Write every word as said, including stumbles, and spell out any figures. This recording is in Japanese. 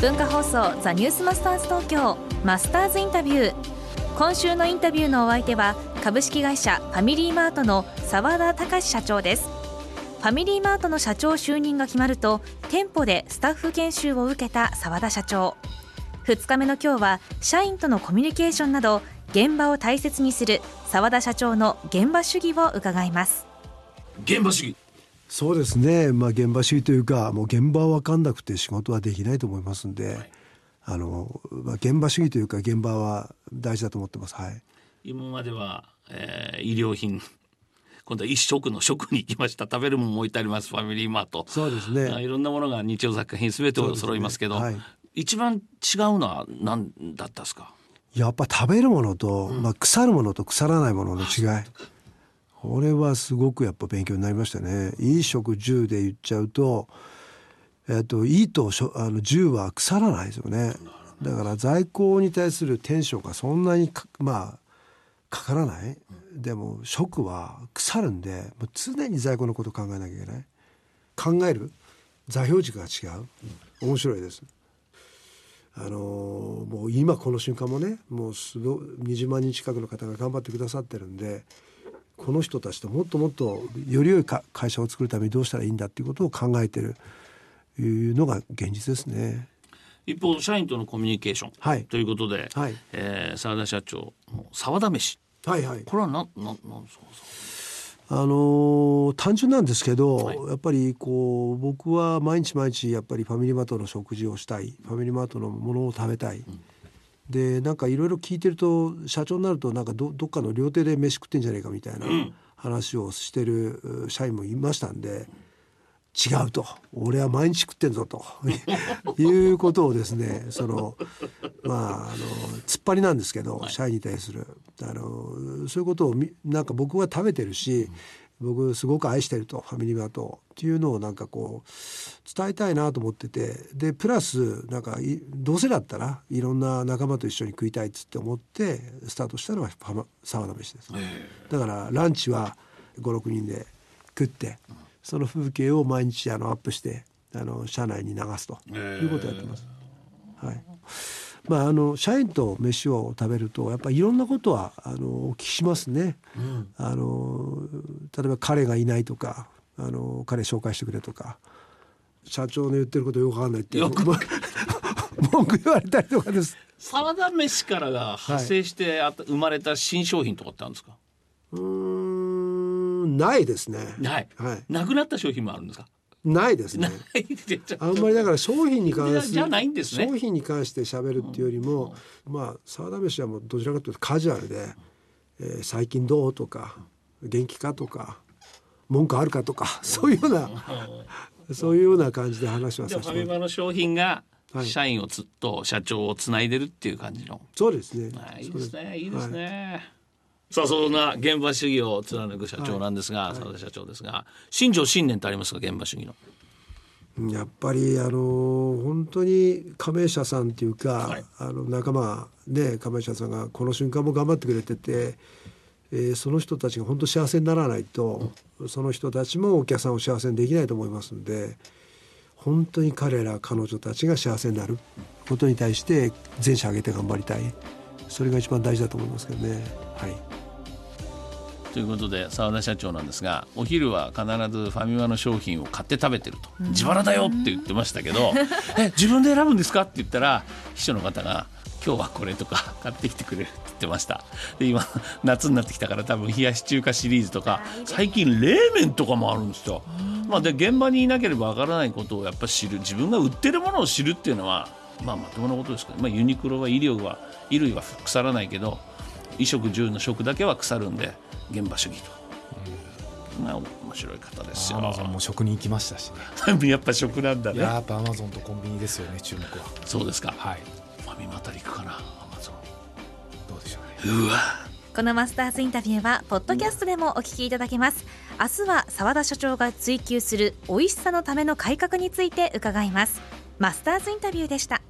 文化放送ザニュースマスターズ東京マスターズインタビュー。今週のインタビューのお相手は株式会社ファミリーマートの澤田隆社長です。ファミリーマートの社長就任が決まると、店舗でスタッフ研修を受けた澤田社長。ふつかめの今日は社員とのコミュニケーションなど現場を大切にする澤田社長の現場主義を伺います。現場主義、そうですね、まあ、現場主義というか、もう現場は分かんなくて仕事はできないと思いますんで、はい、あのまあ、現場主義というか現場は大事だと思ってます。はい、今までは、えー、衣料品、今度は一食の食に行きました。食べるものも置いてありますファミリーマート。そうですね、いろんなものが日用雑貨品すべてを揃いますけど、そうですね、はい、一番違うのは何だったんですか？やっぱ食べるものと、うん、まあ、腐るものと腐らないものの違い、これはすごくやっぱ勉強になりましたね。いい食じゅうで言っちゃうと、えっと、いいとあのじゅうは腐らないですよね。だから在庫に対するテンションがそんなにか、まあ、かからない。でも食は腐るんで、もう常に在庫のことを考えなきゃいけない。考える座標軸が違う。面白いです。あのもう今この瞬間もね、もうすごにじゅうまんにん近くの方が頑張ってくださってるんで、この人たちともっともっとより良いか会社を作るためにどうしたらいいんだっていうことを考えてるいうのが現実ですね。一方社員とのコミュニケーション、はい、ということで、はい、えー、澤田社長澤田飯、はいはい、これは何ですか？あのー、単純なんですけど、はい、やっぱりこう僕は毎日毎日やっぱりファミリーマートの食事をしたい、ファミリーマートのものを食べたい、うん、でなんかいろいろ聞いてると社長になるとなんか ど, どっかの料亭で飯食ってんじゃねえかみたいな話をしてる社員もいましたんで、違うと、俺は毎日食ってんぞということをですね、そのまああの突っ張りなんですけど、社員に対するあのそういうことをなんか僕は食べてるし、僕すごく愛してるとファミリーマートっていうのをなんかこう伝えたいなと思ってて、でプラスなんかどうせだったらいろんな仲間と一緒に食いたいっつって思ってスタートしたのが澤田飯です、ね、だからランチは ごろくにんで食って、その風景を毎日あのアップしてあの社内に流すということをやってます、はい。まあ、あの社員と飯を食べるとやっぱりいろんなことはあのお聞きしますね、うん、あの例えば彼がいないとか、あの彼紹介してくれとか、社長の言ってることよくわかんないってよく文句言われたりとかです。澤田飯からが派生して、はい、生まれた新商品とかってあるんですか？うーん、ないですね。ない、はい、なくなった商品もあるんですか？ないですね。あんまりだから商品に関して商品に関して喋るっていうよりも、まあ澤田飯はもうどちらかというとカジュアルで、えー、最近どうとか元気かとか文句あるかとか、そういうようなそういうような感じで話はさせてもらう。ファミマの商品が社員をつっと社長をつないでるっていう感じの。そうですね。いいですね。いいですね。はい、さあそんな現場主義を貫く社長なんですが、はい、澤田社長ですが、信条信念ってありますか？現場主義のやっぱりあの本当に加盟者さんというか、はい、あの仲間で加盟者さんがこの瞬間も頑張ってくれてて、えー、その人たちが本当幸せにならないと、うん、その人たちもお客さんを幸せにできないと思いますので、本当に彼ら彼女たちが幸せになることに対して全社挙げて頑張りたい、それが一番大事だと思いますけどね。はい、ということで澤田社長なんですが、お昼は必ずファミマの商品を買って食べてると、自腹だよって言ってましたけど、え自分で選ぶんですかって言ったら秘書の方が今日はこれとか買ってきてくれるって言ってました。で今夏になってきたから多分冷やし中華シリーズとか最近冷麺とかもあるんですよ。まあ、で現場にいなければわからないことをやっぱ知る、自分が売ってるものを知るっていうのは、まあ、まともなことですけど、まあ、ユニクロは衣料は衣類は腐らないけど衣食住の食だけは腐るんで現場主義と、うん、まあ、面白い方ですよ。アマゾンも食に行きましたしねやっぱ食なんだね。やっぱアマゾンとコンビニですよね、注目は。そうですか、はい、ファミマあたり行くかな。アマゾンどうでしょうね。うわ、このマスターズインタビューはポッドキャストでもお聞きいただけます、うん、明日は澤田社長が追求する美味しさのための改革について伺います。マスターズインタビューでした。